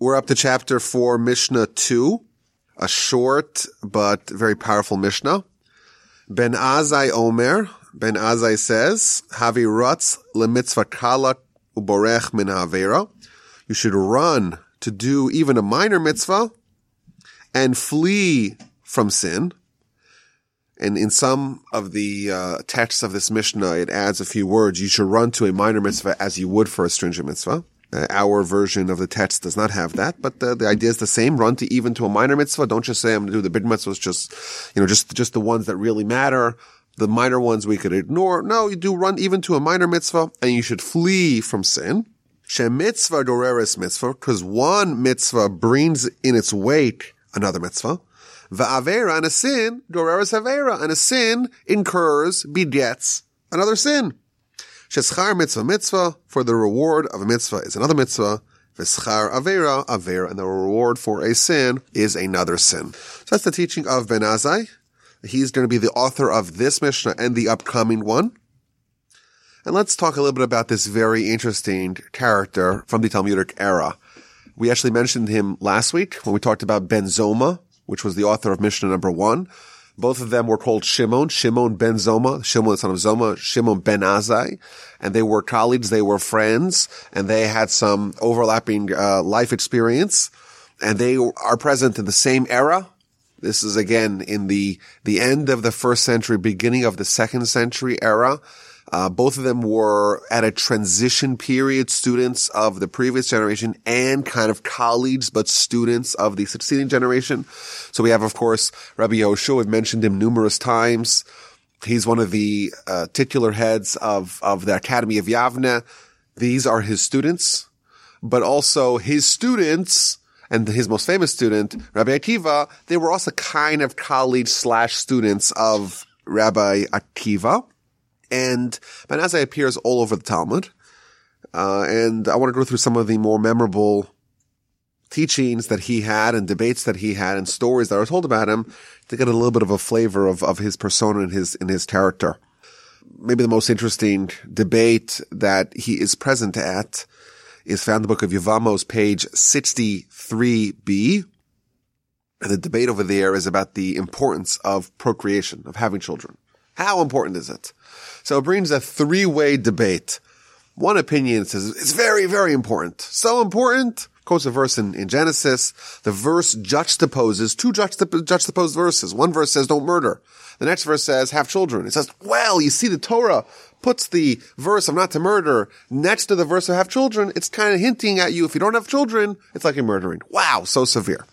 We're up to chapter 4, Mishnah 2, a short but very powerful Mishnah. Ben Azzai Omer, Ben Azzai says, Havi ratz lemitzvah kala uborech min ha'avera. You should run to do even a minor mitzvah and flee from sin. And in some of the texts of this Mishnah, it adds a few words. You should run to a minor mitzvah as you would for a stringent mitzvah. Our version of the text does not have that, but the idea is the same. Run to even to a minor mitzvah. Don't just say, I'm going to do the big mitzvahs, just the ones that really matter. The minor ones we could ignore. No, you do run even to a minor mitzvah, and you should flee from sin. She mitzvah doreres mitzvah, because one mitzvah brings in its wake another mitzvah. Va'avera, and a sin, doreres avera, and a sin incurs, begets another sin. Sheschar mitzvah mitzvah, for the reward of a mitzvah is another mitzvah. V'schar avera, avera, and the reward for a sin is another sin. So that's the teaching of Ben Azzai. He's going to be the author of this Mishnah and the upcoming one. And let's talk a little bit about this very interesting character from the Talmudic era. We actually mentioned him last week when we talked about Ben Zoma, which was the author of Mishnah number 1. Both of them were called Shimon, Shimon ben Zoma, Shimon the son of Zoma, Shimon ben Azzai, and they were colleagues, they were friends, and they had some overlapping life experience, and they are present in the same era. This is, again, in the end of the 1st century, beginning of the 2nd century era. Both of them were at a transition period, students of the previous generation and kind of colleagues, but students of the succeeding generation. So we have, of course, Rabbi Yosho. We've mentioned him numerous times. He's one of the titular heads of the Academy of Yavne. These are his students, but also his students and his most famous student, Rabbi Akiva, they were also kind of colleagues / students of Rabbi Akiva. And Ben Azzai appears all over the Talmud. And I want to go through some of the more memorable teachings that he had and debates that he had and stories that are told about him to get a little bit of a flavor of his persona and his character. Maybe the most interesting debate that he is present at is found in the book of Yevamos, page 63b. And the debate over there is about the importance of procreation, of having children. How important is it? So it brings a three-way debate. One opinion says it's very, very important. So important, quotes a verse in Genesis. The verse juxtaposes two juxtaposed verses. One verse says don't murder. The next verse says have children. It says, well, you see the Torah puts the verse of not to murder next to the verse of have children. It's kind of hinting at you. If you don't have children, it's like you're murdering. Wow, so severe.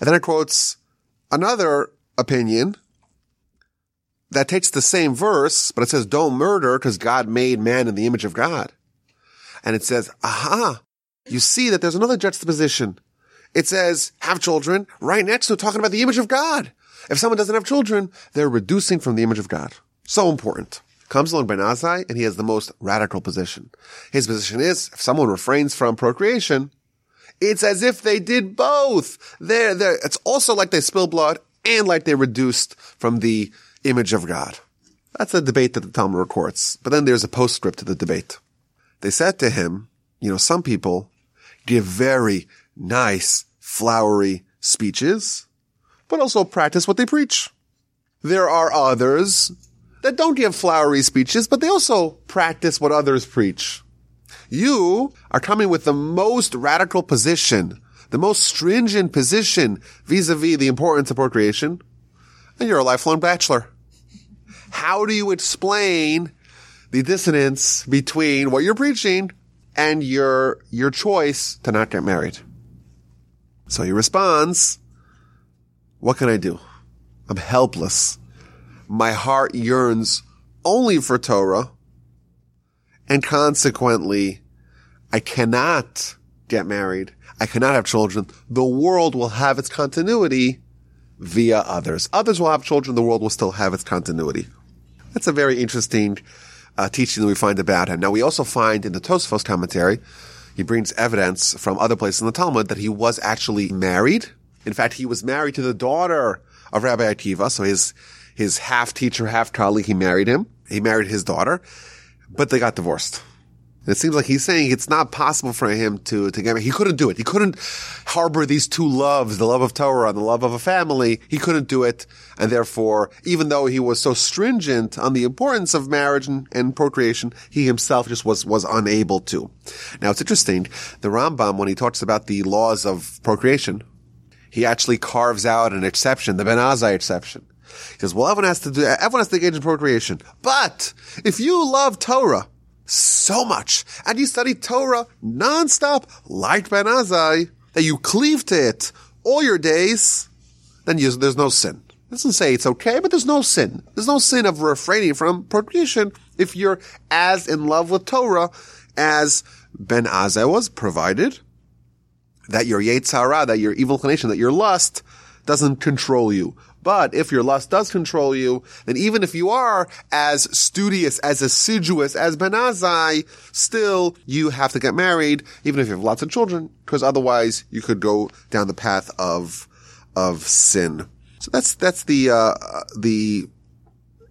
And then it quotes another opinion that takes the same verse, but it says don't murder because God made man in the image of God. And it says, aha, you see that there's another juxtaposition. It says have children right next to talking about the image of God. If someone doesn't have children, they're reducing from the image of God. So important. Comes along Ben Azzai, and he has the most radical position. His position is if someone refrains from procreation, it's as if they did both. It's also like they spilled blood and like they reduced from the image of God. That's a debate that the Talmud records. But then there's a postscript to the debate. They said to him, some people give very nice, flowery speeches, but also practice what they preach. There are others that don't give flowery speeches, but they also practice what others preach. You are coming with the most radical position, the most stringent position vis-a-vis the importance of procreation, and you're a lifelong bachelor. How do you explain the dissonance between what you're preaching and your choice to not get married? So he responds, what can I do? I'm helpless. My heart yearns only for Torah, and consequently, I cannot get married. I cannot have children. The world will have its continuity via others. Others will have children, the world will still have its continuity. That's a very interesting teaching that we find about him. Now, we also find in the Tosfos commentary, he brings evidence from other places in the Talmud that he was actually married. In fact, he was married to the daughter of Rabbi Akiva, so his half-teacher, half-colleague, he married him. He married his daughter, but they got divorced. It seems like he's saying it's not possible for him to get married. He couldn't do it. He couldn't harbor these two loves, the love of Torah and the love of a family. He couldn't do it. And therefore, even though he was so stringent on the importance of marriage and procreation, he himself just was unable to. Now, it's interesting. The Rambam, when he talks about the laws of procreation, he actually carves out an exception, the Ben Azzai exception. He says, well, everyone has to engage in procreation. But if you love Torah so much, and you study Torah nonstop, like Ben Azzai, that you cleave to it all your days, then there's no sin. It doesn't say it's okay, but there's no sin. There's no sin of refraining from procreation if you're as in love with Torah as Ben Azzai was, provided that your Yetzer Hara, that your evil inclination, that your lust doesn't control you. But if your lust does control you, then even if you are as studious, as assiduous as Ben Azzai, still you have to get married, even if you have lots of children, because otherwise you could go down the path of sin. So that's the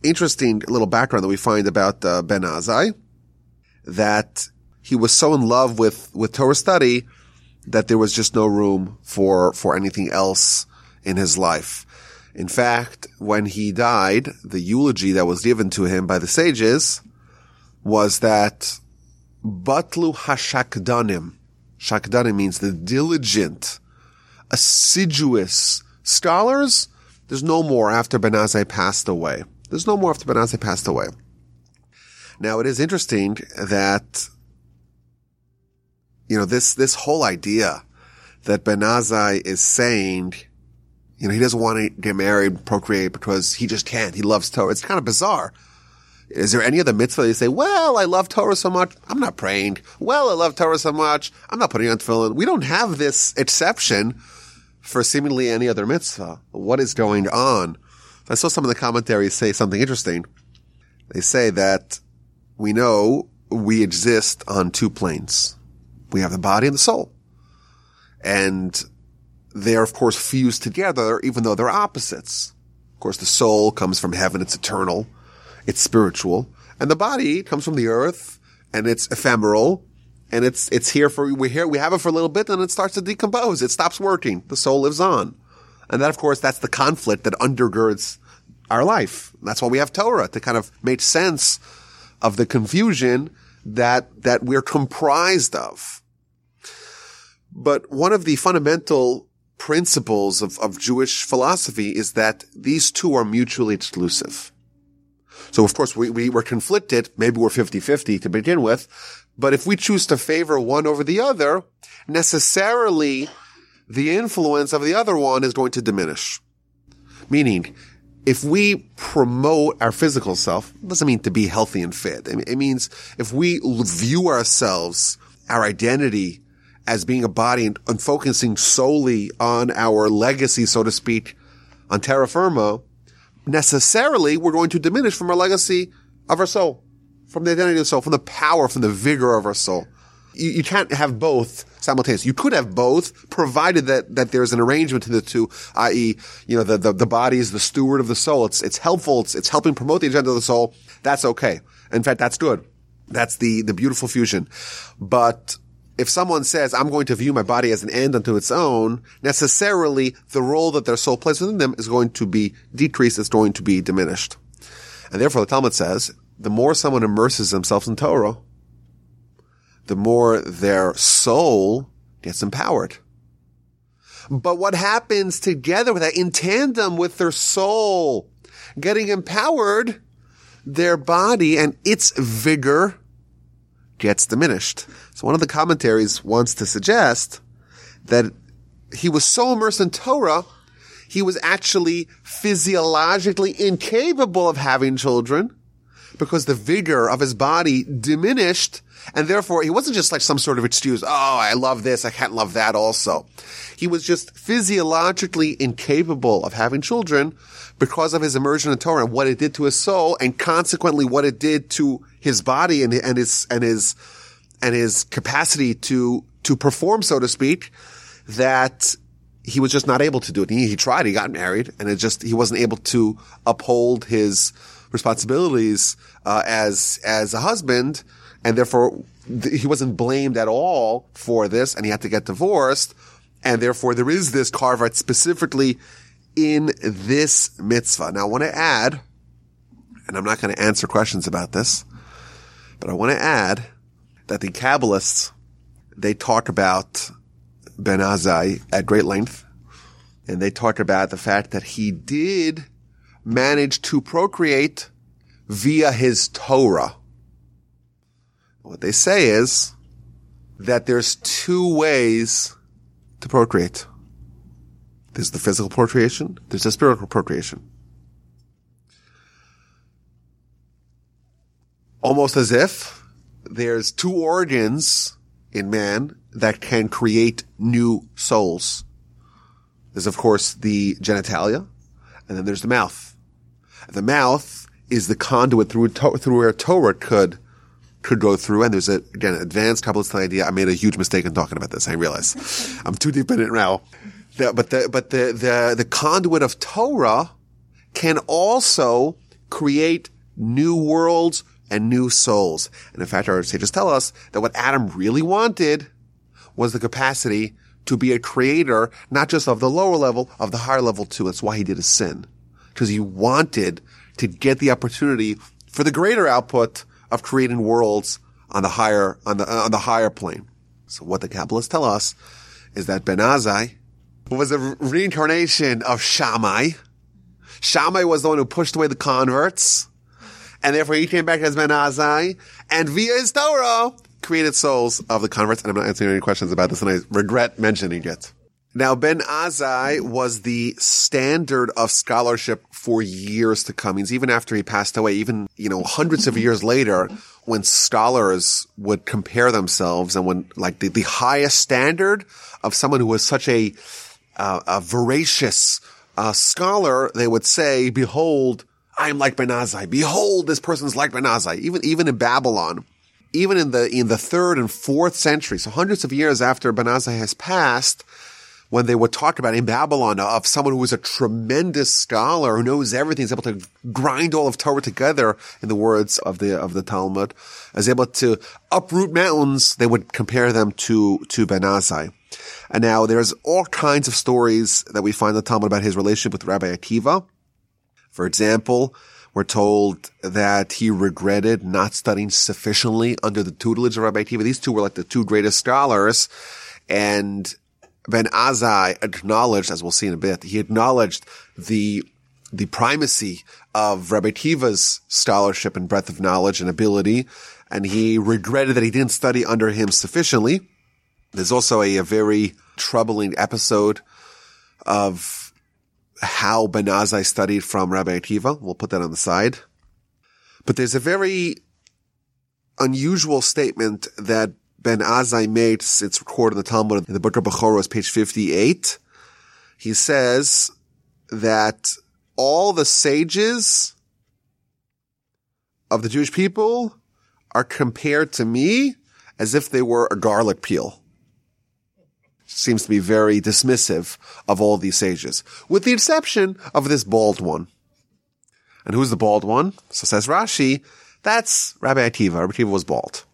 interesting little background that we find about Ben Azzai, that he was so in love with Torah study that there was just no room for anything else in his life. In fact, when he died, the eulogy that was given to him by the sages was that Batlu Hashakdanim. Shakdanim means the diligent, assiduous scholars. There's no more after Ben Azzai passed away. Now, it is interesting that, you know, this whole idea that Ben Azzai is saying, you know, he doesn't want to get married, procreate, because he just can't. He loves Torah. It's kind of bizarre. Is there any other mitzvah that you say, well, I love Torah so much, I'm not praying. Well, I love Torah so much, I'm not putting on tefillin. We don't have this exception for seemingly any other mitzvah. What is going on? I saw some of the commentaries say something interesting. They say that we know we exist on two planes. We have the body and the soul. And they're, of course, fused together, even though they're opposites. Of course, the soul comes from heaven. It's eternal. It's spiritual. And the body comes from the earth, and it's ephemeral. And it's here for, we have it for a little bit, and it starts to decompose. It stops working. The soul lives on. And that, of course, that's the conflict that undergirds our life. That's why we have Torah, to kind of make sense of the confusion that we're comprised of. But one of the fundamental principles of Jewish philosophy is that these two are mutually exclusive. So, of course, we're conflicted. Maybe we're 50-50 to begin with. But if we choose to favor one over the other, necessarily the influence of the other one is going to diminish. Meaning, if we promote our physical self, it doesn't mean to be healthy and fit. It means if we view ourselves, our identity, as being a body and focusing solely on our legacy, so to speak, on terra firma, necessarily we're going to diminish from our legacy of our soul, from the identity of the soul, from the power, from the vigor of our soul. You can't have both simultaneously. You could have both, provided that there's an arrangement to the two, i.e., you know, the body is the steward of the soul. It's helpful. It's helping promote the agenda of the soul. That's okay. In fact, that's good. That's the beautiful fusion. But if someone says, I'm going to view my body as an end unto its own, necessarily the role that their soul plays within them is going to be decreased, it's going to be diminished. And therefore, the Talmud says, the more someone immerses themselves in Torah, the more their soul gets empowered. But what happens together with that, in tandem with their soul getting empowered, their body and its vigor gets diminished. So one of the commentaries wants to suggest that he was so immersed in Torah, he was actually physiologically incapable of having children because the vigor of his body diminished, and therefore he wasn't just like some sort of excuse, oh, I love this, I can't love that also. He was just physiologically incapable of having children because of his immersion in Torah and what it did to his soul, and consequently what it did to his body and his capacity to perform, so to speak, that he was just not able to do it. He tried, he got married, and he wasn't able to uphold his responsibilities as a husband, and therefore he wasn't blamed at all for this, and he had to get divorced, and therefore there is this carve-out specifically in this mitzvah. Now I want to add, and I'm not going to answer questions about this, but I want to add that the Kabbalists, they talk about Ben Azzai at great length, and they talk about the fact that he did manage to procreate via his Torah. What they say is that there's two ways to procreate. There's the physical procreation, there's the spiritual procreation. Almost as if there's two organs in man that can create new souls. There's, of course, the genitalia, and then there's the mouth. The mouth is the conduit through where Torah could go through, and there's, again, advanced Kabbalist idea. I made a huge mistake in talking about this, I realize. I'm too deep in it now. But the conduit of Torah can also create new worlds and new souls. And in fact, our sages tell us that what Adam really wanted was the capacity to be a creator, not just of the lower level, of the higher level too. That's why he did a sin. Because he wanted to get the opportunity for the greater output of creating worlds on the higher plane. So what the Kabbalists tell us is that Ben Azzai was a reincarnation of Shammai. Shammai was the one who pushed away the converts, and therefore he came back as Ben Azzai, and via his Torah, created souls of the converts. And I'm not answering any questions about this, and I regret mentioning it. Now, Ben Azzai was the standard of scholarship for years to come. Means even after he passed away, even, hundreds of years later, when scholars would compare themselves, and when, like, the highest standard of someone who was such a voracious scholar, they would say, behold, I'm like Ben Azzai. Behold, this person's like Ben Azzai. Even in Babylon, even in the 3rd and 4th century, so hundreds of years after Ben Azzai has passed, when they would talk about in Babylon of someone who was a tremendous scholar who knows everything, is able to grind all of Torah together, in the words of the Talmud, is able to uproot mountains, they would compare them to Ben Azzai. And now there's all kinds of stories that we find in the Talmud about his relationship with Rabbi Akiva. For example, we're told that he regretted not studying sufficiently under the tutelage of Rabbi Akiva. These two were like the two greatest scholars, and Ben Azzai acknowledged, as we'll see in a bit, he acknowledged the primacy of Rabbi Akiva's scholarship and breadth of knowledge and ability, and he regretted that he didn't study under him sufficiently. There's also a very troubling episode of how Ben Azzai studied from Rabbi Akiva. We'll put that on the side. But there's a very unusual statement that Ben Azzai made, it's recorded in the Talmud, in the book of Bechoros, page 58. He says that all the sages of the Jewish people are compared to me as if they were a garlic peel. Seems to be very dismissive of all these sages, with the exception of this bald one. And who's the bald one? So says Rashi, that's Rabbi Akiva. Rabbi Akiva was bald.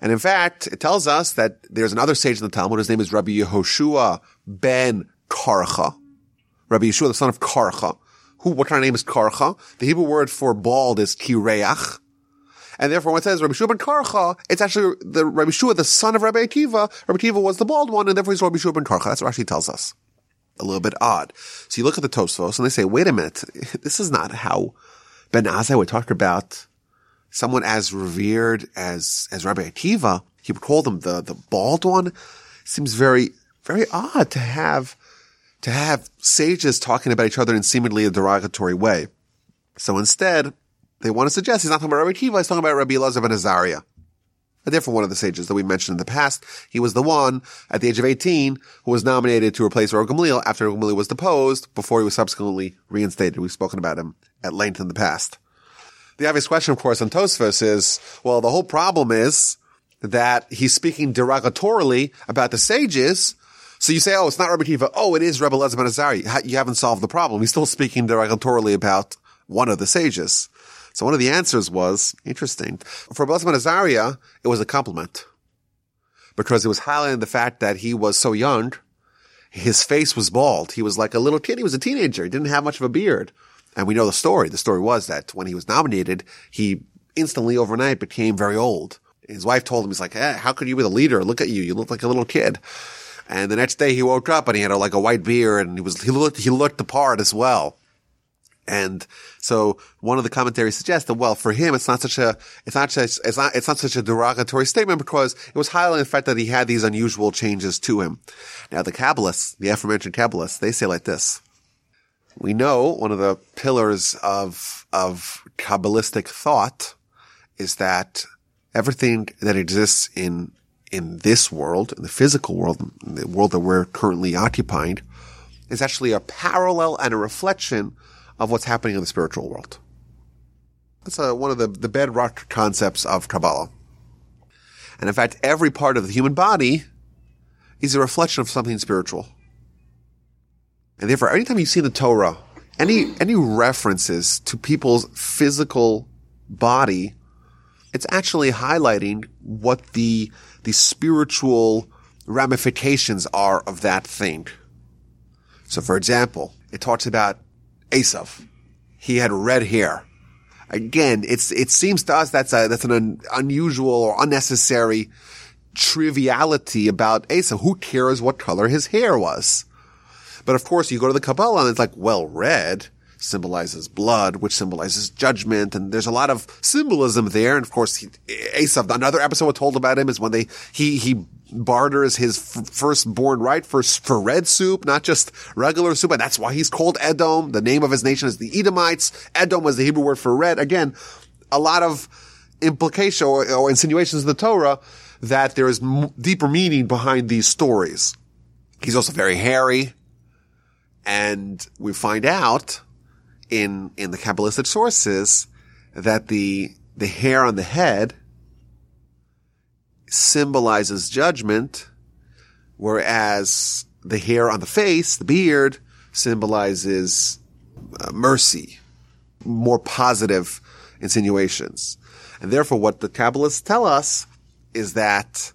And in fact, it tells us that there's another sage in the Talmud. His name is Rabbi Yehoshua ben Korcha. Rabbi Yehoshua, the son of Korcha. What kind of name is Korcha? The Hebrew word for bald is kireach. And therefore, when it says Rabbi Yehoshua ben Korcha, it's actually the Rabbi Yehoshua, the son of Rabbi Akiva. Rabbi Akiva was the bald one, and therefore he's Rabbi Yehoshua ben Korcha. That's what Rashi tells us. A little bit odd. So you look at the Tosfos, and they say, wait a minute, this is not how Ben Azzai would talk about someone as revered as Rabbi Akiva. He would call them the bald one. Seems very, very odd to have sages talking about each other in seemingly a derogatory way. So instead, they want to suggest he's not talking about Rabbi Akiva, he's talking about Rabbi Elazar ben Azaria. A different one of the sages that we mentioned in the past. He was the one at the age of 18 who was nominated to replace Rabbi Gamliel after Rabbi Gamliel was deposed, before he was subsequently reinstated. We've spoken about him at length in the past. The obvious question, of course, on Tosfos is, well, the whole problem is that he's speaking derogatorily about the sages. So you say, oh, it's not Rabbi Akiva. Oh, it is Rabbi Elazar ben Azaria. You haven't solved the problem. He's still speaking derogatorily about one of the sages. So one of the answers was, interesting, for Rabbi Elazar ben Azaria, it was a compliment, because it was highlighting the fact that he was so young, his face was bald. He was like a little kid. He was a teenager. He didn't have much of a beard. And we know the story. The story was that when he was nominated, he instantly overnight became very old. His wife told him, he's like, hey, how could you be the leader? Look at you. You look like a little kid. And the next day he woke up and he had like a white beard and he looked the part as well. And so one of the commentaries suggests that, well, for him, it's not such a derogatory statement because it was highlighting the fact that he had these unusual changes to him. Now the Kabbalists, the aforementioned Kabbalists, they say like this. We know one of the pillars of Kabbalistic thought is that everything that exists in this world, in the physical world, in the world that we're currently occupying, is actually a parallel and a reflection of what's happening in the spiritual world. That's one of the bedrock concepts of Kabbalah. And in fact, every part of the human body is a reflection of something spiritual. And therefore, anytime you see in the Torah any references to people's physical body, it's actually highlighting what the spiritual ramifications are of that thing. So for example, it talks about Esav. He had red hair. Again, it seems to us that's an unusual or unnecessary triviality about Esav. Who cares what color his hair was? But of course, you go to the Kabbalah and it's like, well, red symbolizes blood, which symbolizes judgment, and there's a lot of symbolism there. And of course, Esav, another episode we told about him is when he barters his firstborn right for red soup, not just regular soup, and that's why he's called Edom. The name of his nation is the Edomites. Edom was the Hebrew word for red. Again, a lot of implication or insinuations in the Torah that there is deeper meaning behind these stories. He's also very hairy, and we find out in the Kabbalistic sources that the hair on the head symbolizes judgment, whereas the hair on the face, the beard, symbolizes mercy, more positive insinuations. And therefore what the Kabbalists tell us is that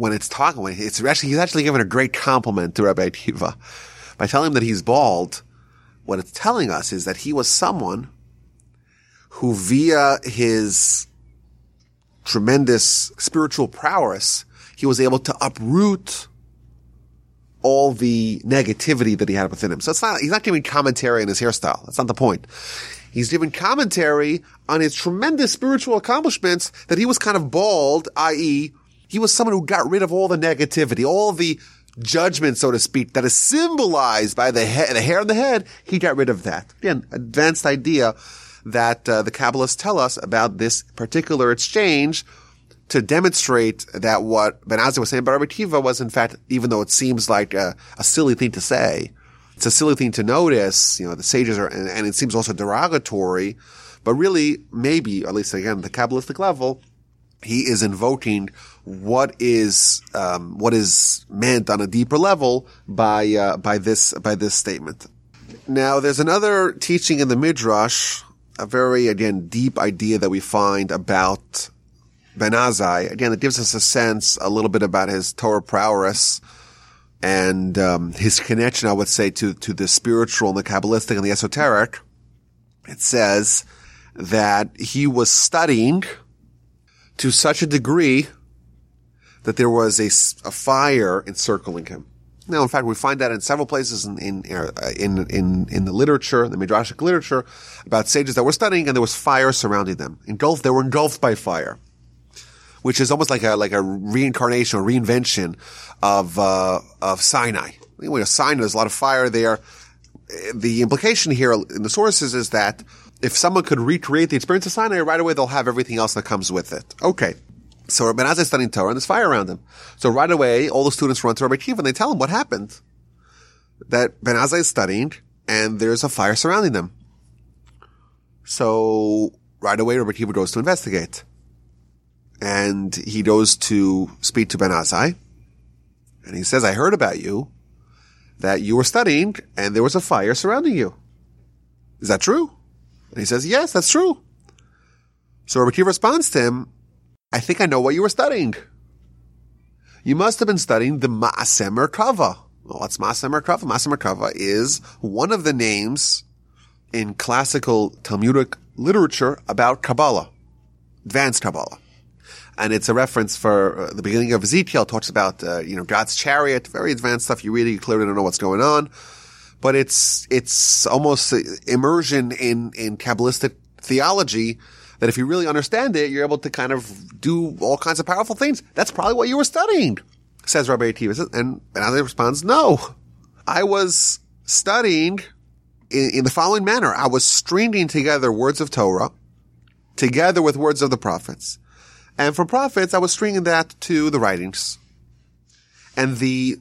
he's actually given a great compliment to Rabbi Akiva by telling him that he's bald. What it's telling us is that he was someone who, via his tremendous spiritual prowess, he was able to uproot all the negativity that he had within him. So he's not giving commentary on his hairstyle. That's not the point. He's giving commentary on his tremendous spiritual accomplishments, that he was kind of bald, i.e., he was someone who got rid of all the negativity, all the judgment, so to speak, that is symbolized by the hair on the head. He got rid of that. Again, advanced idea that the Kabbalists tell us about this particular exchange to demonstrate that what Ben Azzai was saying about Rabbi Akiva was, in fact, even though it seems like a silly thing to say, it's a silly thing to notice, you know, the sages are, and it seems also derogatory, but really, maybe, at least again, at the Kabbalistic level, he is invoking what is meant on a deeper level by this statement. Now, there's another teaching in the Midrash, a very, again, deep idea that we find about Ben Azzai. Again, it gives us a sense a little bit about his Torah prowess and his connection, I would say, to the spiritual and the Kabbalistic and the esoteric. It says that he was studying to such a degree that there was a fire encircling him. Now, in fact, we find that in several places in the literature, the Midrashic literature, about sages that were studying and there was fire surrounding them. They were engulfed by fire, which is almost like a reincarnation or reinvention of Sinai. Anyway, Sinai, there's a lot of fire there. The implication here in the sources is that if someone could recreate the experience of Sinai, right away they'll have everything else that comes with it. Okay. So Rabbi Azzai is studying Torah and there's fire around him. So right away, all the students run to Rabbi Akiva and they tell him what happened. That Ben Azzai is studying and there's a fire surrounding them. So right away, Rabbi Akiva goes to investigate. And he goes to speak to Ben Azzai. And he says, I heard about you, that you were studying and there was a fire surrounding you. Is that true? And he says, yes, that's true. So Rabbi Akiva responds to him, I think I know what you were studying. You must have been studying the Ma'aseh Merkava. Well, what's Ma'aseh Merkava? Ma'aseh Merkava is one of the names in classical Talmudic literature about Kabbalah, advanced Kabbalah. And it's a reference for the beginning of Ezekiel, talks about, God's chariot, very advanced stuff. You read it, you clearly don't know what's going on. But it's almost immersion in Kabbalistic theology that if you really understand it, you're able to kind of do all kinds of powerful things. That's probably what you were studying, says Rabbi Akiva. And Ben Azzai responds, no, I was studying in the following manner. I was stringing together words of Torah together with words of the prophets. And from prophets, I was stringing that to the writings. And the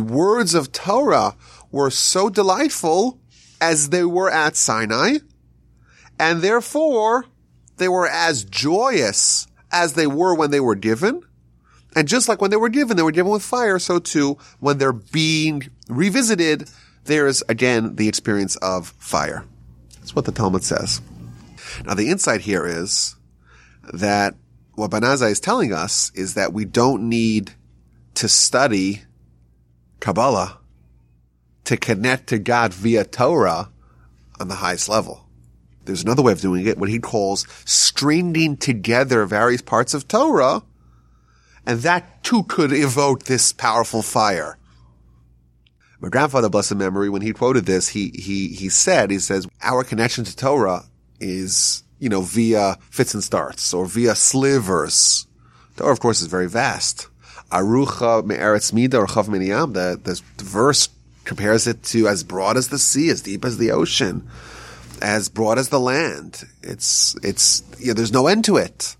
words of Torah were so delightful as they were at Sinai, and therefore they were as joyous as they were when they were given. And just like when they were given with fire, so too, when they're being revisited, there's, again, the experience of fire. That's what the Talmud says. Now, the insight here is that what Ben Azzai is telling us is that we don't need to study Kabbalah to connect to God via Torah on the highest level. There's another way of doing it, what he calls stringing together various parts of Torah, and that too could evoke this powerful fire. My grandfather, blessed memory, when he quoted this, he says, our connection to Torah is, via fits and starts or via slivers. Torah, of course, is very vast. Arucha me'eretz mida or chav miniyam, the verse compares it to as broad as the sea, as deep as the ocean, as broad as the land. It's there's no end to it.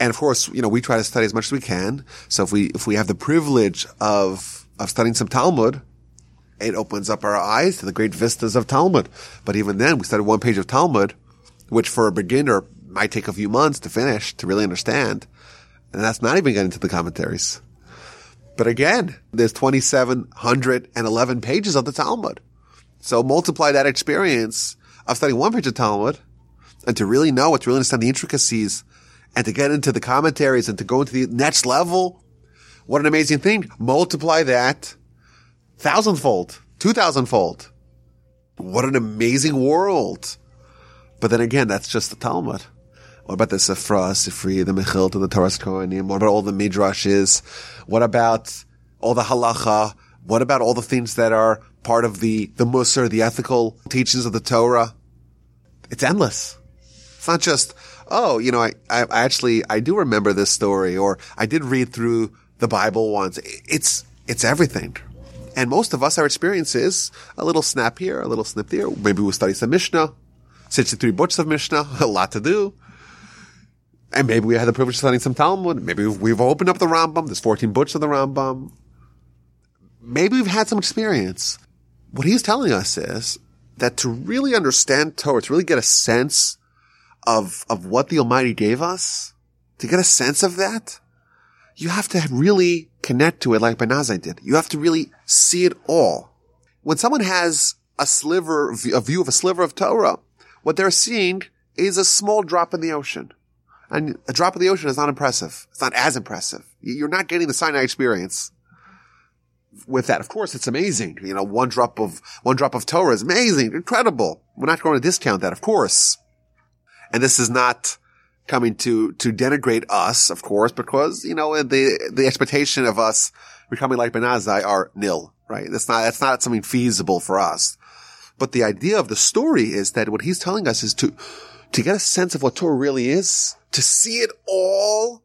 And of course, we try to study as much as we can. So if we have the privilege of studying some Talmud, it opens up our eyes to the great vistas of Talmud. But even then, we study one page of Talmud, which for a beginner might take a few months to finish, to really understand. And that's not even getting to the commentaries. But again, there's 2,711 pages of the Talmud. So multiply that experience of studying one page of Talmud and to really know it, to really understand the intricacies and to get into the commentaries and to go into the next level. What an amazing thing. Multiply that 1,000-fold, 2,000-fold. What an amazing world. But then again, that's just the Talmud. What about the Sefra, Sifri, the Mechilta, the Torah's Kohanim? What about all the Midrashes? What about all the Halacha? What about all the things that are part of the Musar, the ethical teachings of the Torah? It's endless. It's not just, I do remember this story, or I did read through the Bible once. It's everything. And most of us, our experience is a little snap here, a little snip there. Maybe we'll study some Mishnah, 63 books of Mishnah, a lot to do. And maybe we had the privilege of studying some Talmud. Maybe we've opened up the Rambam. There's 14 books of the Rambam. Maybe we've had some experience. What he's telling us is that to really understand Torah, to really get a sense of what the Almighty gave us, to get a sense of that, you have to really connect to it like Ben Azzai did. You have to really see it all. When someone has a view of a sliver of Torah, what they're seeing is a small drop in the ocean. And a drop in the ocean is not impressive. It's not as impressive. You're not getting the Sinai experience with that. Of course, it's amazing. One drop of Torah is amazing, incredible. We're not going to discount that, of course. And this is not coming to denigrate us, of course, because, the expectation of us becoming like Ben Azzai are nil, right? That's not something feasible for us. But the idea of the story is that what he's telling us is to get a sense of what Torah really is, to see it all,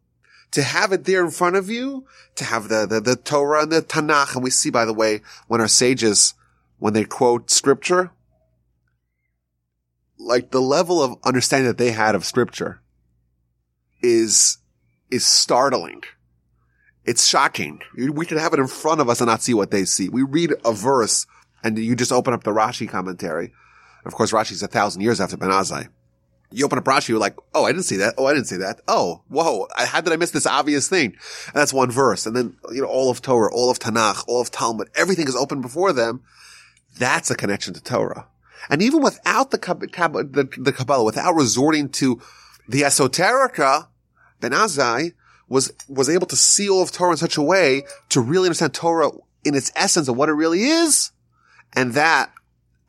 to have it there in front of you, to have the Torah and the Tanakh. And we see, by the way, when our sages, when they quote scripture, like the level of understanding that they had of scripture is startling. It's shocking. We can have it in front of us and not see what they see. We read a verse and you just open up the Rashi commentary. Of course, Rashi's 1,000 years after Ben Azzai. You open up Rashi, you're like, oh, I didn't see that. Oh, I didn't see that. Oh, whoa. How did I miss this obvious thing? And that's one verse. And then, all of Torah, all of Tanakh, all of Talmud, everything is open before them. That's a connection to Torah. And even without the Kabbalah, without resorting to the esoterica, Ben Azzai was able to see all of Torah in such a way to really understand Torah in its essence of what it really is. And that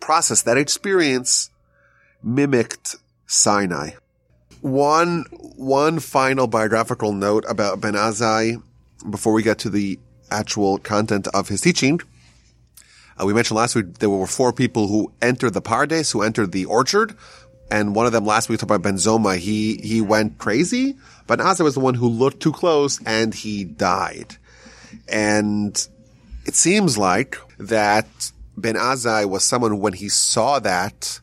process, that experience mimicked Sinai. One final biographical note about Ben Azzai before we get to the actual content of his teaching. We mentioned last week there were four people who entered the Pardes, who entered the orchard. And one of them last week talked about Ben Zoma. He went crazy. But Ben Azzai was the one who looked too close and he died. And it seems like that Ben Azzai was someone when he saw that,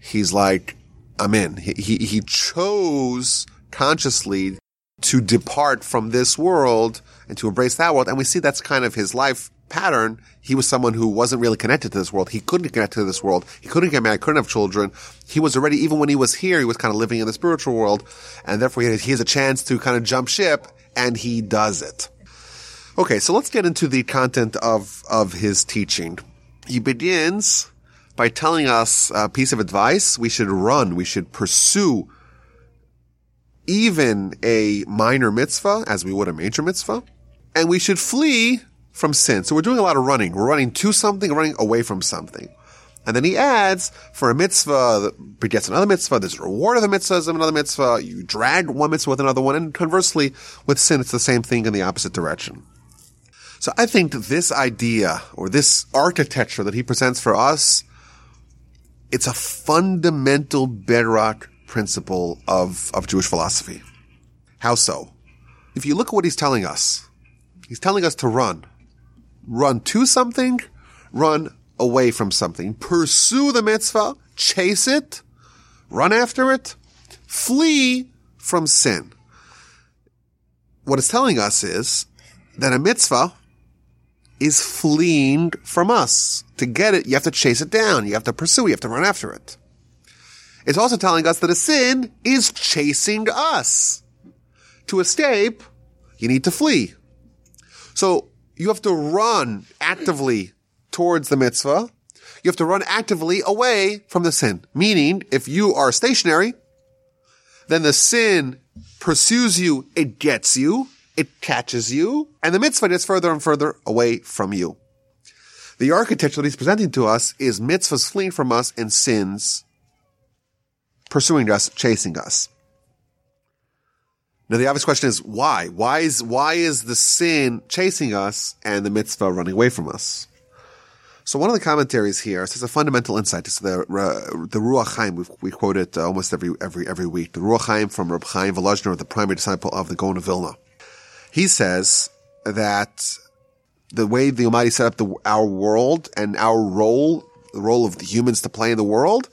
he's like, I'm in. He chose consciously to depart from this world and to embrace that world. And we see that's kind of his life pattern. He was someone who wasn't really connected to this world. He couldn't connect to this world. He couldn't get married, couldn't have children. He was already, even when he was here, he was kind of living in the spiritual world. And therefore, he has a chance to kind of jump ship, and he does it. Okay, so let's get into the content of his teaching. He begins by telling us a piece of advice. We should run. We should pursue even a minor mitzvah as we would a major mitzvah. And we should flee from sin. So we're doing a lot of running. We're running to something, running away from something. And then he adds, for a mitzvah that begets another mitzvah, there's a reward of the mitzvah as another mitzvah. You drag one mitzvah with another one. And conversely, with sin, it's the same thing in the opposite direction. So I think this idea or this architecture that he presents for us, it's a fundamental bedrock principle of Jewish philosophy. How so? If you look at what he's telling us to run. Run to something, run away from something. Pursue the mitzvah, chase it, run after it, flee from sin. What it's telling us is that a mitzvah is fleeing from us. To get it, you have to chase it down. You have to pursue it. You have to run after it. It's also telling us that a sin is chasing us. To escape, you need to flee. So you have to run actively towards the mitzvah. You have to run actively away from the sin. Meaning, if you are stationary, then the sin pursues you. It gets you. It catches you, and the mitzvah is further and further away from you. The architecture that he's presenting to us is mitzvahs fleeing from us and sins pursuing us, chasing us. Now, the obvious question is, why? Why is the sin chasing us and the mitzvah running away from us? So one of the commentaries here says a fundamental insight. It's the Ruach Haim. We quote it almost every week. The Ruach Haim from Rabbi Chaim Volozhiner, the primary disciple of the Gaon of Vilna. He says that the way the Almighty set up our world and our role, the role of the humans to play in the world,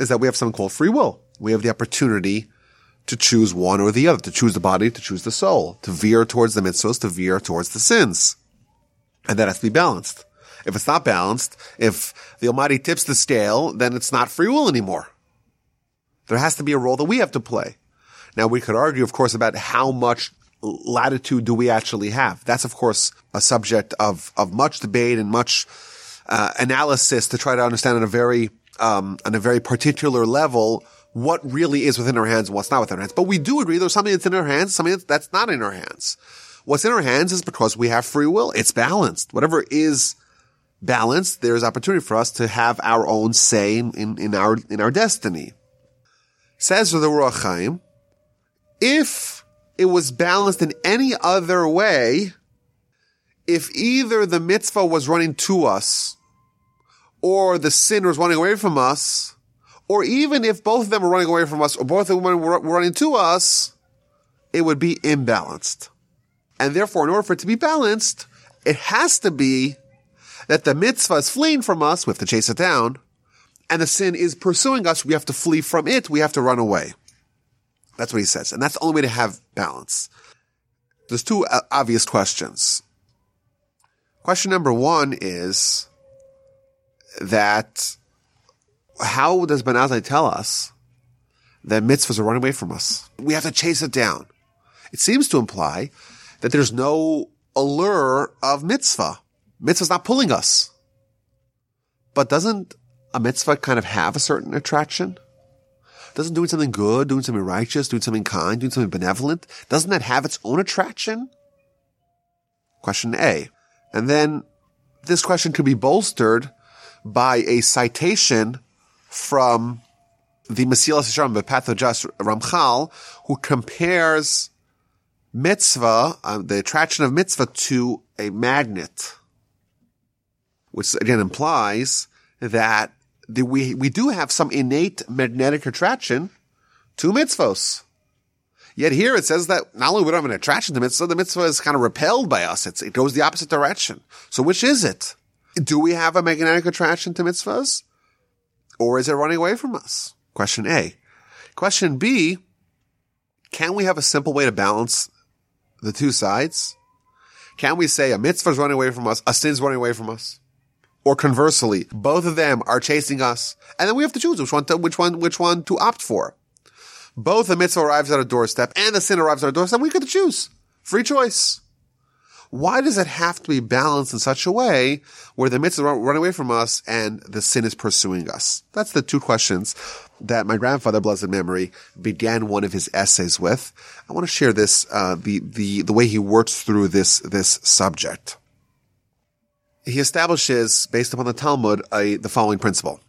is that we have something called free will. We have the opportunity to choose one or the other, to choose the body, to choose the soul, to veer towards the mitzvos, to veer towards the sins. And that has to be balanced. If it's not balanced, if the Almighty tips the scale, then it's not free will anymore. There has to be a role that we have to play. Now, we could argue, of course, about how much latitude do we actually have? That's, of course, a subject of much debate and much analysis to try to understand on a very particular level what really is within our hands and what's not within our hands. But we do agree there's something that's in our hands, something that's not in our hands. What's in our hands is because we have free will. It's balanced. Whatever is balanced, there's opportunity for us to have our own say in our destiny. Says the Ruach Haim, if it was balanced in any other way, if either the mitzvah was running to us or the sin was running away from us, or even if both of them were running away from us or both of them were running to us, it would be imbalanced. And therefore, in order for it to be balanced, it has to be that the mitzvah is fleeing from us, we have to chase it down, and the sin is pursuing us, we have to flee from it, we have to run away. That's what he says. And that's the only way to have balance. There's two obvious questions. Question number one is that how does Ben Azzai tell us that mitzvahs are running away from us? We have to chase it down. It seems to imply that there's no allure of mitzvah. Mitzvah's not pulling us. But doesn't a mitzvah kind of have a certain attraction? Doesn't doing something good, doing something righteous, doing something kind, doing something benevolent, doesn't that have its own attraction? Question A. And then this question could be bolstered by a citation from the Masilas Yesharim, the Path of Just Ramchal, who compares mitzvah, the attraction of mitzvah, to a magnet, which again implies that we do have some innate magnetic attraction to mitzvos. Yet here it says that not only we don't have an attraction to mitzvah, the mitzvah is kind of repelled by us. It goes the opposite direction. So which is it? Do we have a magnetic attraction to mitzvahs? Or is it running away from us? Question A. Question B, can we have a simple way to balance the two sides? Can we say a mitzvah is running away from us, a sin is running away from us? Or conversely, both of them are chasing us, and then we have to choose which one to opt for. Both the mitzvah arrives at our doorstep and the sin arrives at our doorstep, we get to choose. Free choice. Why does it have to be balanced in such a way where the mitzvah run away from us and the sin is pursuing us? That's the two questions that my grandfather, blessed memory, began one of his essays with. I want to share this, the way he works through this subject. He establishes, based upon the Talmud, the following principle.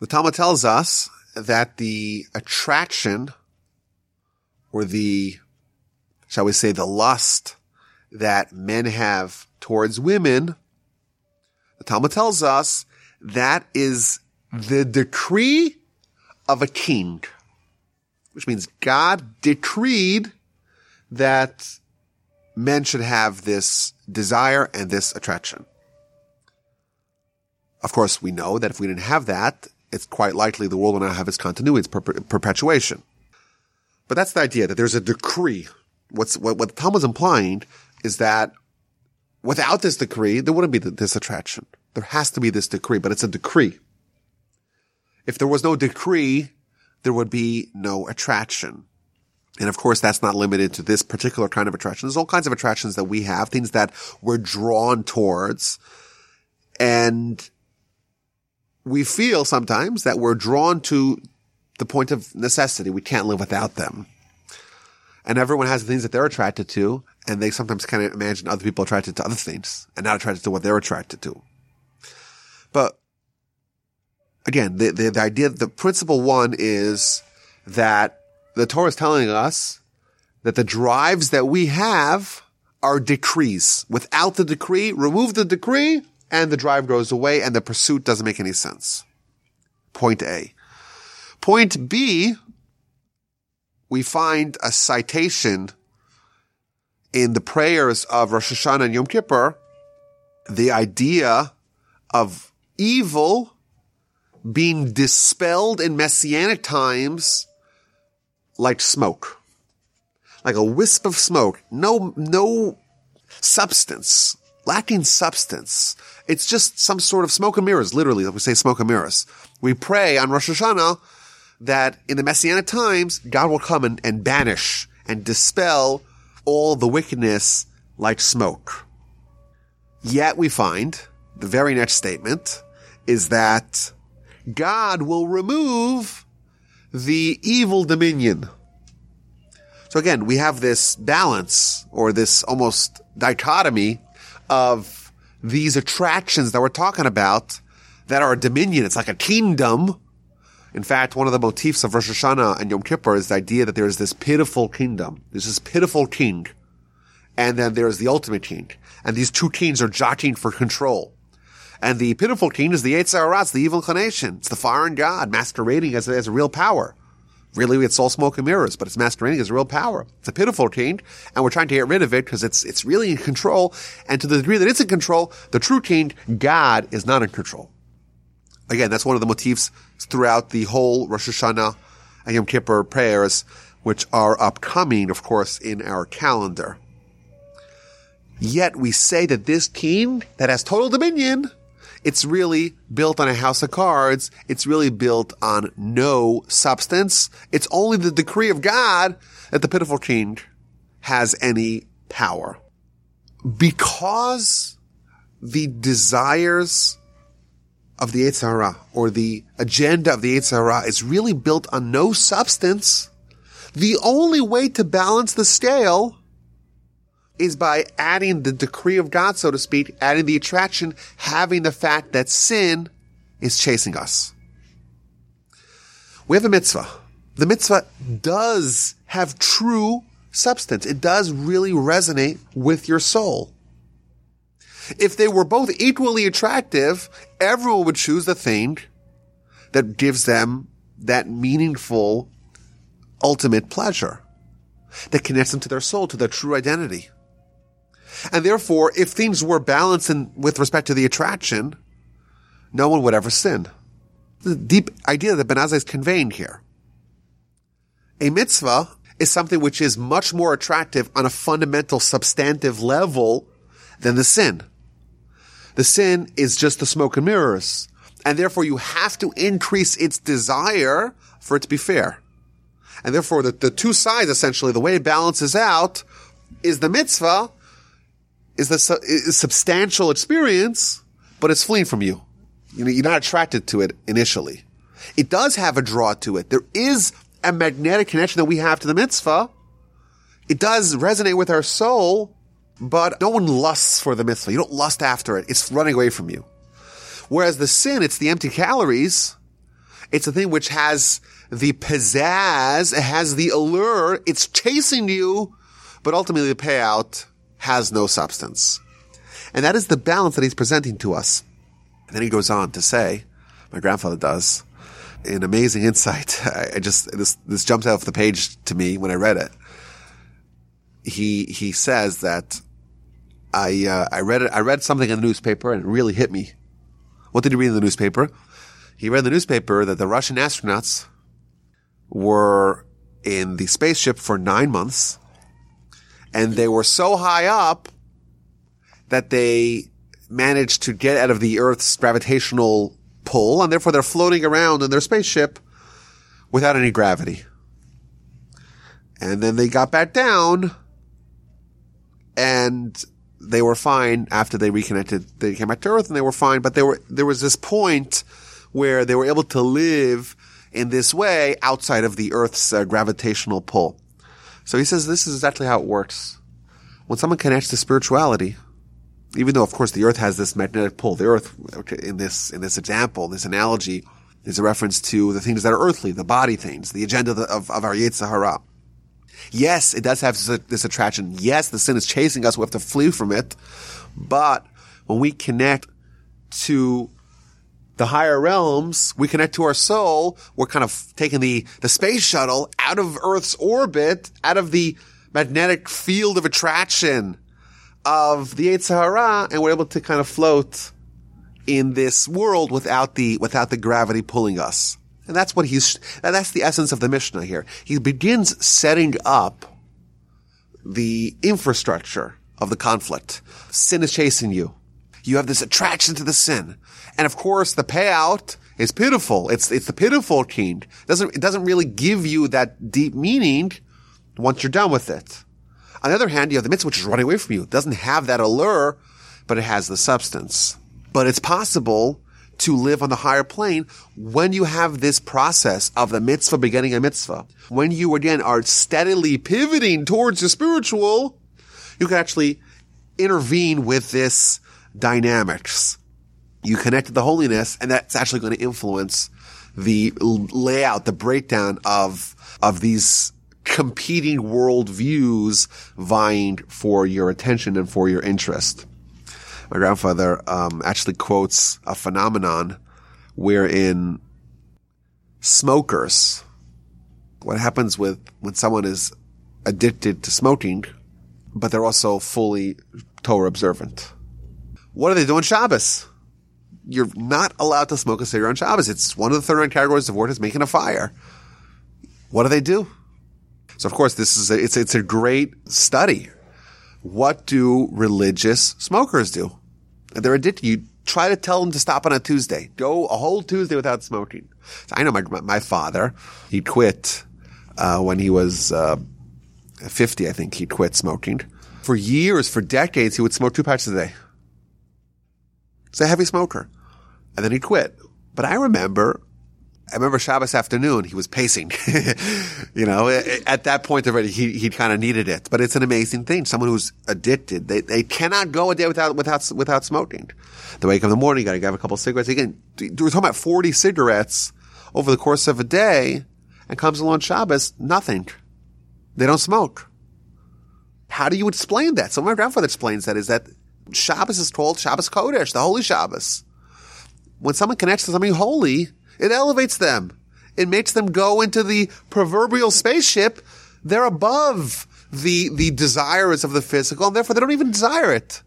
The Talmud tells us that the attraction, or the, shall we say, the lust that men have towards women, the Talmud tells us that is the decree of a king, which means God decreed that men should have this desire and this attraction. Of course, we know that if we didn't have that, it's quite likely the world will not have its continuity, its perpetuation. But that's the idea, that there's a decree. What the Talmud is implying is that without this decree, there wouldn't be this attraction. There has to be this decree, but it's a decree. If there was no decree, there would be no attraction. And of course, that's not limited to this particular kind of attraction. There's all kinds of attractions that we have, things that we're drawn towards. And we feel sometimes that we're drawn to the point of necessity. We can't live without them. And everyone has the things that they're attracted to, and they sometimes kind of imagine other people attracted to other things and not attracted to what they're attracted to. But again, the idea, the principle one is that the Torah is telling us that the drives that we have are decrees. Without the decree, remove the decree, and the drive goes away, and the pursuit doesn't make any sense. Point A. Point B, we find a citation in the prayers of Rosh Hashanah and Yom Kippur, the idea of evil being dispelled in Messianic times like smoke, like a wisp of smoke, no substance, lacking substance. It's just some sort of smoke and mirrors, literally, like we say smoke and mirrors. We pray on Rosh Hashanah that in the Messianic times, God will come and banish and dispel all the wickedness like smoke. Yet we find the very next statement is that God will remove the evil dominion. So again, we have this balance or this almost dichotomy of these attractions that we're talking about that are a dominion. It's like a kingdom. In fact, one of the motifs of Rosh Hashanah and Yom Kippur is the idea that there is this pitiful kingdom. There's this pitiful king. And then there's the ultimate king. And these two kings are jockeying for control. And the pitiful king is the Yetzer Hara, the evil inclination. It's the foreign god masquerading as a real power. Really, it's all smoke and mirrors, but it's masquerading as a real power. It's a pitiful king, and we're trying to get rid of it because it's really in control. And to the degree that it's in control, the true king, God, is not in control. Again, that's one of the motifs throughout the whole Rosh Hashanah and Yom Kippur prayers, which are upcoming, of course, in our calendar. Yet we say that this king that has total dominion, it's really built on a house of cards. It's really built on no substance. It's only the decree of God that the pitiful king has any power. Because the desires of the Yetzer Hara, or the agenda of the Yetzer Hara, is really built on no substance, the only way to balance the scale is by adding the decree of God, so to speak, adding the attraction, having the fact that sin is chasing us. We have a mitzvah. The mitzvah does have true substance. It does really resonate with your soul. If they were both equally attractive, everyone would choose the thing that gives them that meaningful, ultimate pleasure that connects them to their soul, to their true identity. And therefore, if things were balanced with respect to the attraction, no one would ever sin. The deep idea that Ben Azzai is conveying here. A mitzvah is something which is much more attractive on a fundamental, substantive level than the sin. The sin is just the smoke and mirrors, and therefore you have to increase its desire for it to be fair. And therefore the two sides, essentially, the way it balances out is the mitzvah, is substantial experience, but it's fleeing from you. You're not attracted to it initially. It does have a draw to it. There is a magnetic connection that we have to the mitzvah. It does resonate with our soul, but no one lusts for the mitzvah. You don't lust after it. It's running away from you. Whereas the sin, it's the empty calories. It's a thing which has the pizzazz. It has the allure. It's chasing you, but ultimately the payout has no substance. And that is the balance that he's presenting to us. And then he goes on to say, my grandfather does, an amazing insight. This jumps off the page to me when I read it. He says that I read something in the newspaper and it really hit me. What did he read in the newspaper? He read in the newspaper that the Russian astronauts were in the spaceship for 9 months and they were so high up that they managed to get out of the Earth's gravitational pull and therefore they're floating around in their spaceship without any gravity. And then they got back down and they were fine after they reconnected. They came back to Earth and they were fine, but there was this point where they were able to live in this way outside of the Earth's gravitational pull. So he says this is exactly how it works. When someone connects to spirituality, even though, of course, the Earth has this magnetic pull, the Earth, in this example, this analogy, is a reference to the things that are earthly, the body things, the agenda of our Yetzer Hara. Yes, it does have this attraction. Yes, the sin is chasing us. We have to flee from it. But when we connect to the higher realms, we connect to our soul, we're kind of taking the space shuttle out of Earth's orbit, out of the magnetic field of attraction of the Yetzer Hara, and we're able to kind of float in this world without the gravity pulling us. And that's the essence of the Mishnah here. He begins setting up the infrastructure of the conflict. Sin is chasing you. You have this attraction to the sin. And of course, the payout is pitiful. It's the pitiful king. It doesn't really give you that deep meaning once you're done with it. On the other hand, you have the mitzvah, which is running away from you. It doesn't have that allure, but it has the substance. But it's possible to live on the higher plane when you have this process of the mitzvah begetting a mitzvah. When you, again, are steadily pivoting towards the spiritual, you can actually intervene with this dynamics. You connect to the holiness, and that's actually going to influence the layout, the breakdown of these competing worldviews vying for your attention and for your interest. My grandfather actually quotes a phenomenon wherein smokers, what happens when someone is addicted to smoking, but they're also fully Torah observant. What do they do on Shabbos? You're not allowed to smoke a cigarette on Shabbos. It's one of the 39 categories of ordinance, making a fire. What do they do? So, of course, this is it's a great study. What do religious smokers do? They're addicted. You try to tell them to stop on a Tuesday. Go a whole Tuesday without smoking. So I know my father, he quit when he was 50, I think. He quit smoking. For years, for decades, he would smoke 2 packs a day. He's a heavy smoker. and then he quit. But I remember Shabbos afternoon, he was pacing. You know, at that point already, he kind of needed it. But it's an amazing thing. Someone who's addicted, they cannot go a day without smoking. They wake up in the morning, you got to grab a couple of cigarettes. Again, we're talking about 40 cigarettes over the course of a day, and comes along Shabbos, nothing. They don't smoke. How do you explain that? So my grandfather explains that, is that Shabbos is called Shabbos Kodesh, the Holy Shabbos. When someone connects to something holy, it elevates them. It makes them go into the proverbial spaceship. They're above the desires of the physical, and therefore they don't even desire it.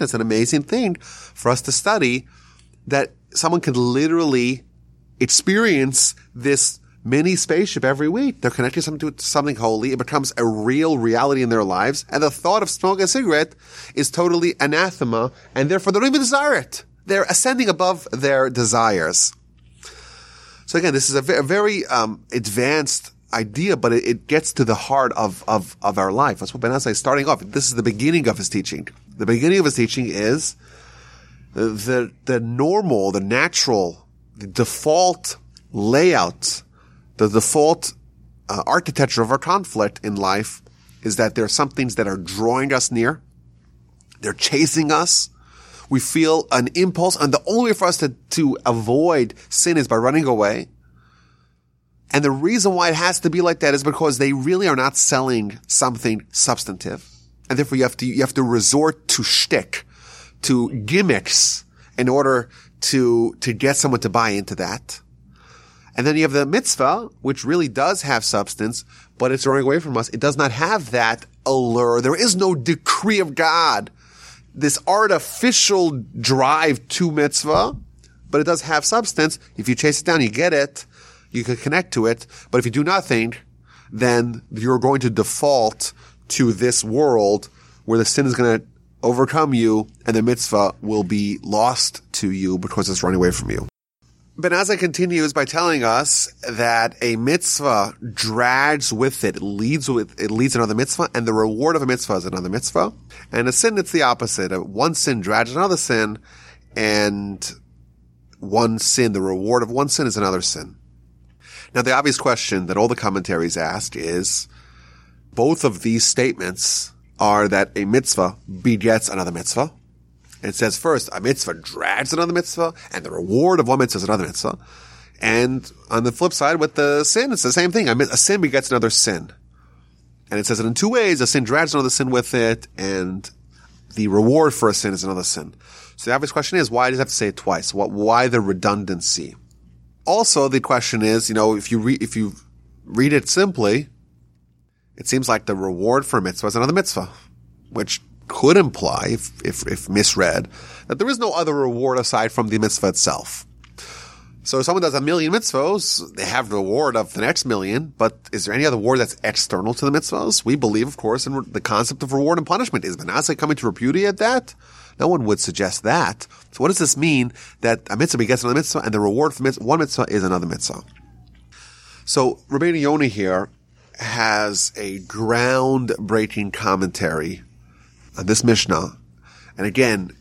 It's an amazing thing for us to study, that someone can literally experience this mini spaceship every week. They're connecting something to something holy. It becomes a real reality in their lives. And the thought of smoking a cigarette is totally anathema, and therefore they don't even desire it. They're ascending above their desires. So again, this is a very advanced idea, but it gets to the heart of our life. That's what Ben Azzai is starting off. This is the beginning of his teaching. The beginning of his teaching is the normal, the natural, the default layout, the default architecture of our conflict in life is that there are some things that are drawing us near. They're chasing us. We feel an impulse, and the only way for us to avoid sin is by running away. And the reason why it has to be like that is because they really are not selling something substantive. And therefore you have to resort to shtick, to gimmicks, in order to get someone to buy into that. And then you have the mitzvah, which really does have substance, but it's running away from us. It does not have that allure. There is no decree of God, this artificial drive to mitzvah, but it does have substance. If you chase it down, you get it, you can connect to it. But if you do nothing, then you're going to default to this world where the sin is going to overcome you and the mitzvah will be lost to you because it's running away from you. Ben Azzai continues by telling us that a mitzvah drags with it, it leads another mitzvah, and the reward of a mitzvah is another mitzvah. And a sin, it's the opposite. One sin drags another sin, and one sin, the reward of one sin is another sin. Now, the obvious question that all the commentaries ask is, both of these statements are that a mitzvah begets another mitzvah. It says first, a mitzvah drags another mitzvah, and the reward of one mitzvah is another mitzvah. And on the flip side, with the sin, it's the same thing. A sin begets another sin. And it says it in two ways. A sin drags another sin with it, and the reward for a sin is another sin. So the obvious question is, why does it have to say it twice? Why the redundancy? Also, the question is, you know, if you read it simply, it seems like the reward for a mitzvah is another mitzvah, which could imply, if misread, that there is no other reward aside from the mitzvah itself. So if someone does 1,000,000 mitzvahs, they have the reward of the next 1,000,000, but is there any other reward that's external to the mitzvahs? We believe, of course, in the concept of reward and punishment. Is Ben Azzai coming to repudiate that? No one would suggest that. So what does this mean that a mitzvah begets another mitzvah and the reward for one mitzvah is another mitzvah? So Rabbi Yonah here has a groundbreaking commentary on this Mishnah. And again,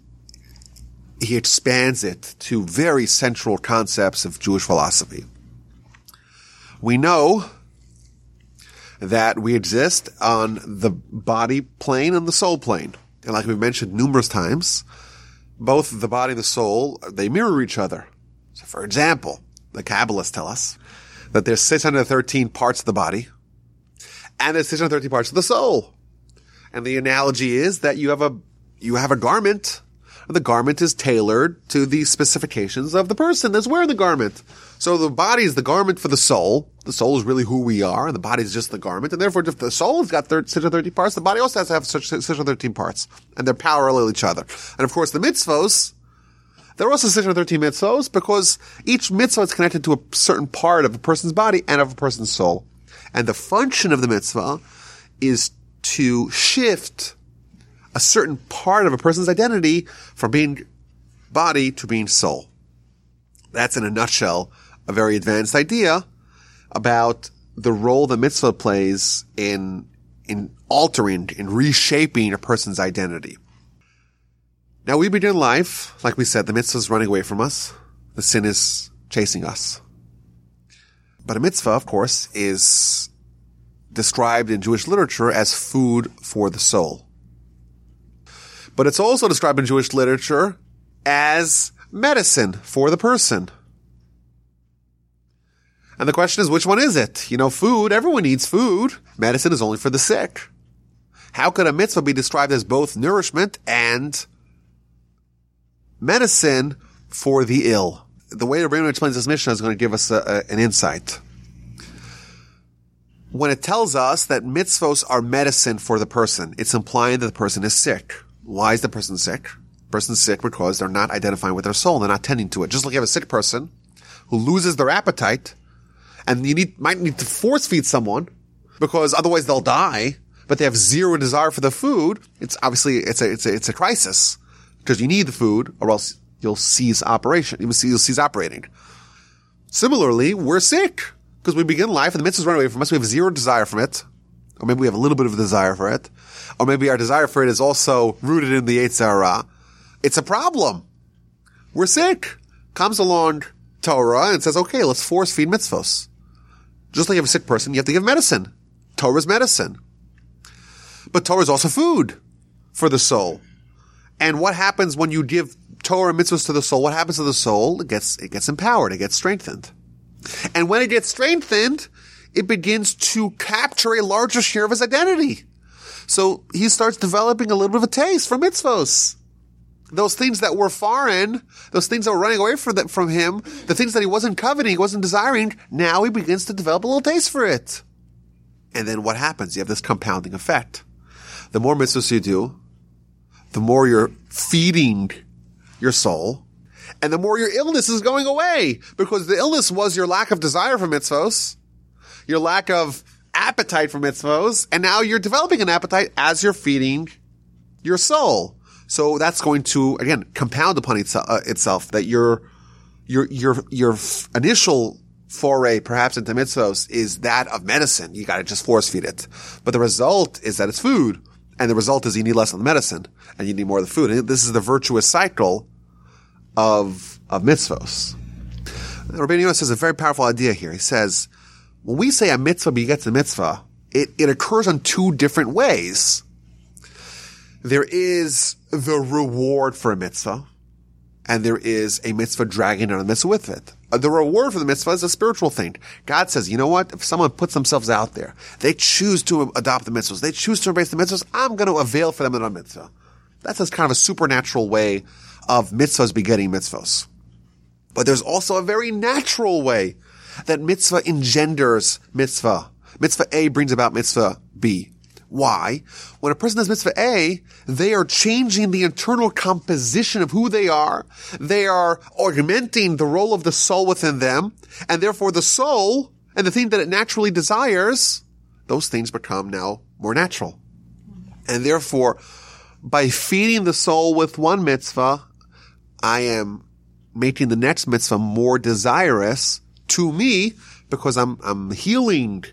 he expands it to very central concepts of Jewish philosophy. We know that we exist on the body plane and the soul plane. And like we've mentioned numerous times, both the body and the soul, they mirror each other. So for example, the Kabbalists tell us that there's 613 parts of the body and there's 613 parts of the soul. And the analogy is that you have a garment, and the garment is tailored to the specifications of the person that's wearing the garment. So the body is the garment for the soul. The soul is really who we are, and the body is just the garment. And therefore, if the soul has got 613 parts, the body also has to have 613 parts, and they're parallel to each other. And of course, the mitzvos, there are also 613 mitzvos, because each mitzvah is connected to a certain part of a person's body and of a person's soul. And the function of the mitzvah is to shift a certain part of a person's identity from being body to being soul. That's, in a nutshell, a very advanced idea about the role the mitzvah plays in altering, in reshaping a person's identity. Now we begin life, like we said, the mitzvah is running away from us. The sin is chasing us. But a mitzvah, of course, is described in Jewish literature as food for the soul. But it's also described in Jewish literature as medicine for the person. And the question is, which one is it? You know, food, everyone needs food. Medicine is only for the sick. How could a mitzvah be described as both nourishment and medicine for the ill? The way Rabbeinu explains this Mishnah is going to give us an insight. When it tells us that mitzvos are medicine for the person, it's implying that the person is sick. Why is the person sick? The person's sick because they're not identifying with their soul. They're not tending to it. Just like you have a sick person who loses their appetite, and you might need to force feed someone because otherwise they'll die, but they have zero desire for the food. It's obviously, it's a crisis because you need the food or else you'll cease operation. You'll cease operating. Similarly, we're sick because we begin life and the mitzvahs run away from us. We have zero desire from it. Or maybe we have a little bit of a desire for it. Or maybe our desire for it is also rooted in the Yetzer Hara. It's a problem. We're sick. Comes along Torah and says, okay, let's force feed mitzvos. Just like you have a sick person, you have to give medicine. Torah's medicine. But Torah is also food for the soul. And what happens when you give Torah and mitzvahs to the soul? What happens to the soul? It gets empowered. It gets strengthened. And when it gets strengthened, it begins to capture a larger share of his identity. So he starts developing a little bit of a taste for mitzvos. Those things that were foreign, those things that were running away from him, the things that he wasn't coveting, he wasn't desiring, now he begins to develop a little taste for it. And then what happens? You have this compounding effect. The more mitzvahs you do, the more you're feeding your soul, and the more your illness is going away, because the illness was your lack of desire for mitzvos, your lack of appetite for mitzvos, and now you're developing an appetite as you're feeding your soul. So that's going to, again, compound upon itself, that your initial foray, perhaps, into mitzvos is that of medicine. You gotta just force feed it. But the result is that it's food. And the result is you need less of the medicine and you need more of the food. And this is the virtuous cycle of mitzvos. Rabbeinu Yosef says a very powerful idea here. He says, when we say a mitzvah begets a mitzvah, it occurs in two different ways. There is the reward for a mitzvah, and there is a mitzvah dragging another mitzvah with it. The reward for the mitzvah is a spiritual thing. God says, you know what? If someone puts themselves out there, they choose to adopt the mitzvahs, they choose to embrace the mitzvahs, I'm going to avail for them another mitzvah. That's kind of a supernatural way of mitzvahs begetting mitzvahs. But there's also a very natural way that mitzvah engenders mitzvah. Mitzvah A brings about mitzvah B. Why? When a person does mitzvah A, they are changing the internal composition of who they are. They are augmenting the role of the soul within them. And therefore the soul and the thing that it naturally desires, those things become now more natural. And therefore, by feeding the soul with one mitzvah, I am making the next mitzvah more desirous to me because I'm healing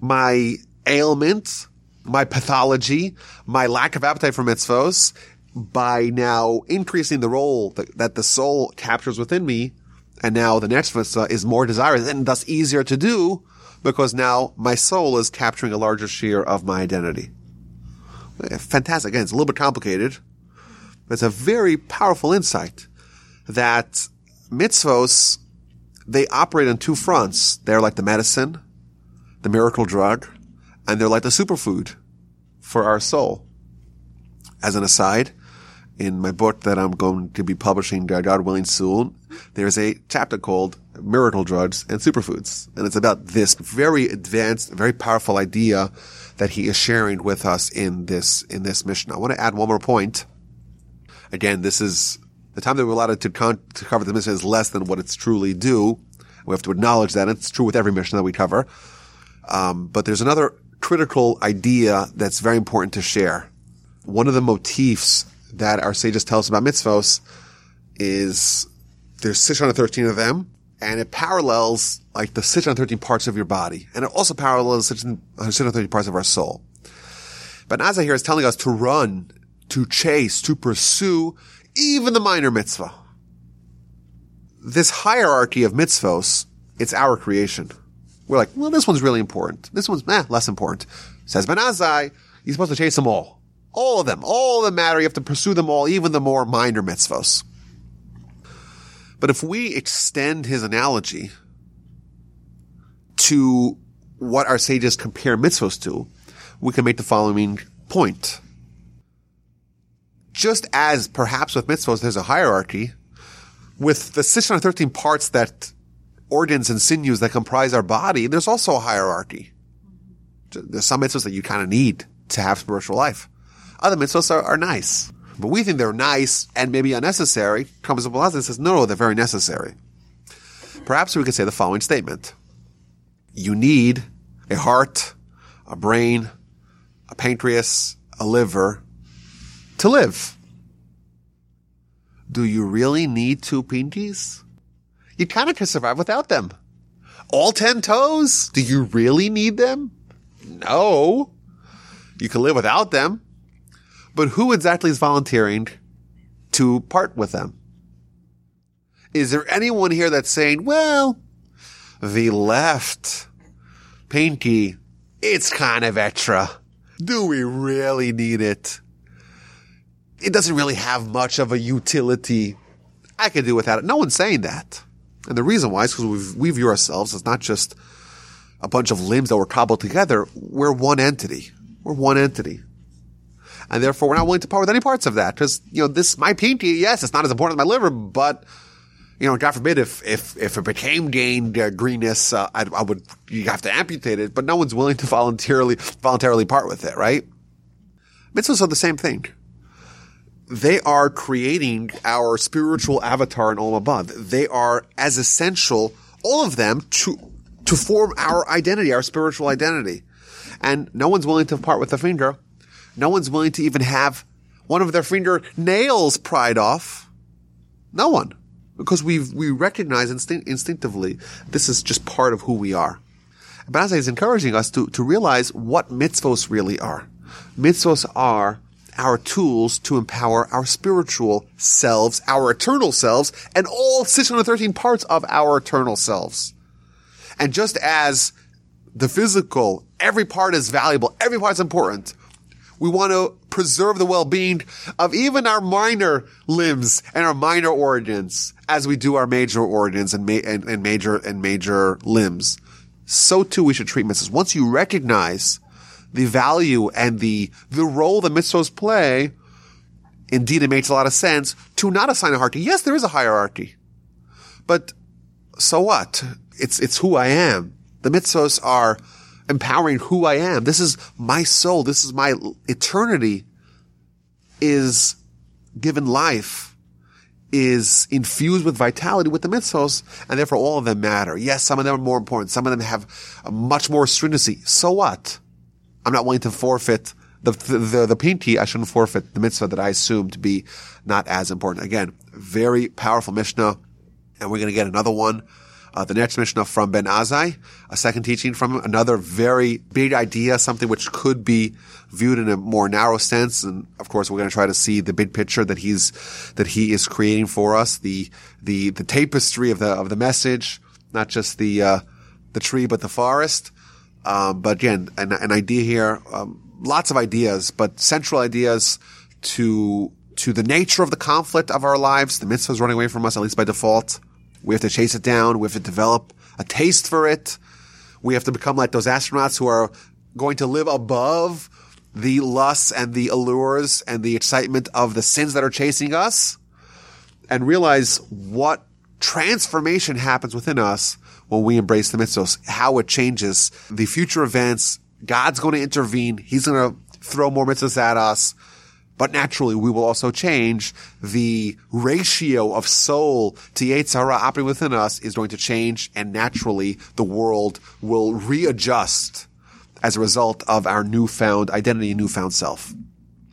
my ailments, my pathology, my lack of appetite for mitzvos, by now increasing the role that the soul captures within me, and now the next mitzvah is more desirous and thus easier to do because now my soul is capturing a larger share of my identity. Fantastic. Again, it's a little bit complicated, but it's a very powerful insight that mitzvos, they operate on two fronts. They're like the medicine, the miracle drug, and they're like the superfood for our soul. As an aside, in my book that I'm going to be publishing, God willing, soon, there's a chapter called Miracle Drugs and Superfoods. And it's about this very advanced, very powerful idea that he is sharing with us in this mission. I want to add one more point. Again, this is the time that we're allowed to cover the mission is less than what it's truly due. We have to acknowledge that. It's true with every mission that we cover. But there's another critical idea that's very important to share. One of the motifs that our sages tell us about mitzvos is there's 613 of them, and it parallels like the 613 parts of your body, and it also parallels the 613 parts of our soul. But Ben Azzai here is telling us to run, to chase, to pursue even the minor mitzvah. This hierarchy of mitzvos, it's our creation. We're like, well, this one's really important. This one's less important. Says Ben Azzai, you're supposed to chase them all. All of them. All that matter. You have to pursue them all, even the more minor mitzvos. But if we extend his analogy to what our sages compare mitzvos to, we can make the following point. Just as perhaps with mitzvos there's a hierarchy, with the 613 parts that organs and sinews that comprise our body, there's also a hierarchy. There's some mitzvahs that you kind of need to have spiritual life. Other mitzvahs are nice. But we think they're nice and maybe unnecessary. Comes to Belazar and says, no, they're very necessary. Perhaps we could say the following statement. You need a heart, a brain, a pancreas, a liver to live. Do you really need two pinkies? You kind of can survive without them. All 10 toes? Do you really need them? No. You can live without them. But who exactly is volunteering to part with them? Is there anyone here that's saying, well, the left pinky, it's kind of extra. Do we really need it? It doesn't really have much of a utility. I could do without it. No one's saying that. And the reason why is because we view ourselves as not just a bunch of limbs that were cobbled together. We're one entity. We're one entity. And therefore, we're not willing to part with any parts of that. Because, this, my pinky, yes, it's not as important as my liver, but, God forbid, if it became gained greenness, I would, you have to amputate it, but no one's willing to voluntarily part with it, right? Mitzvahs are the same thing. They are creating our spiritual avatar in Olam Haba. They are as essential, all of them, to form our identity, our spiritual identity. And no one's willing to part with a finger. No one's willing to even have one of their fingernails pried off. No one. Because we recognize instinctively this is just part of who we are. Ben Azzai is encouraging us to realize what mitzvos really are. Mitzvos are our tools to empower our spiritual selves, our eternal selves, and all 613 parts of our eternal selves. And just as the physical, every part is valuable, every part is important, we want to preserve the well-being of even our minor limbs and our minor organs as we do our major organs and major limbs. So too we should treat mitzvahs. Once you recognize the value and the role the mitzvahs play, indeed it makes a lot of sense to not assign a hierarchy. Yes, there is a hierarchy. But so what? It's who I am. The mitzvahs are empowering who I am. This is my soul. This is my eternity is given life, is infused with vitality with the mitzvos, and therefore all of them matter. Yes, some of them are more important. Some of them have a much more stringency. So what? I'm not willing to forfeit the pinky. I shouldn't forfeit the mitzvah that I assume to be not as important. Again, very powerful Mishnah, and we're going to get another one. The next Mishnah from Ben Azzai, a second teaching from him, another very big idea, something which could be viewed in a more narrow sense. And of course, we're going to try to see the big picture that he is creating for us, the tapestry of the message, not just the tree, but the forest. But again, an idea here, lots of ideas, but central ideas to the nature of the conflict of our lives. The mitzvah is running away from us, at least by default. We have to chase it down. We have to develop a taste for it. We have to become like those astronauts who are going to live above the lusts and the allures and the excitement of the sins that are chasing us, and realize what transformation happens within us when we embrace the mitzvos, how it changes the future events. God's going to intervene. He's going to throw more mitzvahs at us. But naturally, we will also change. The ratio of soul to Yetzer Hara operating within us is going to change, and naturally, the world will readjust as a result of our newfound identity and newfound self.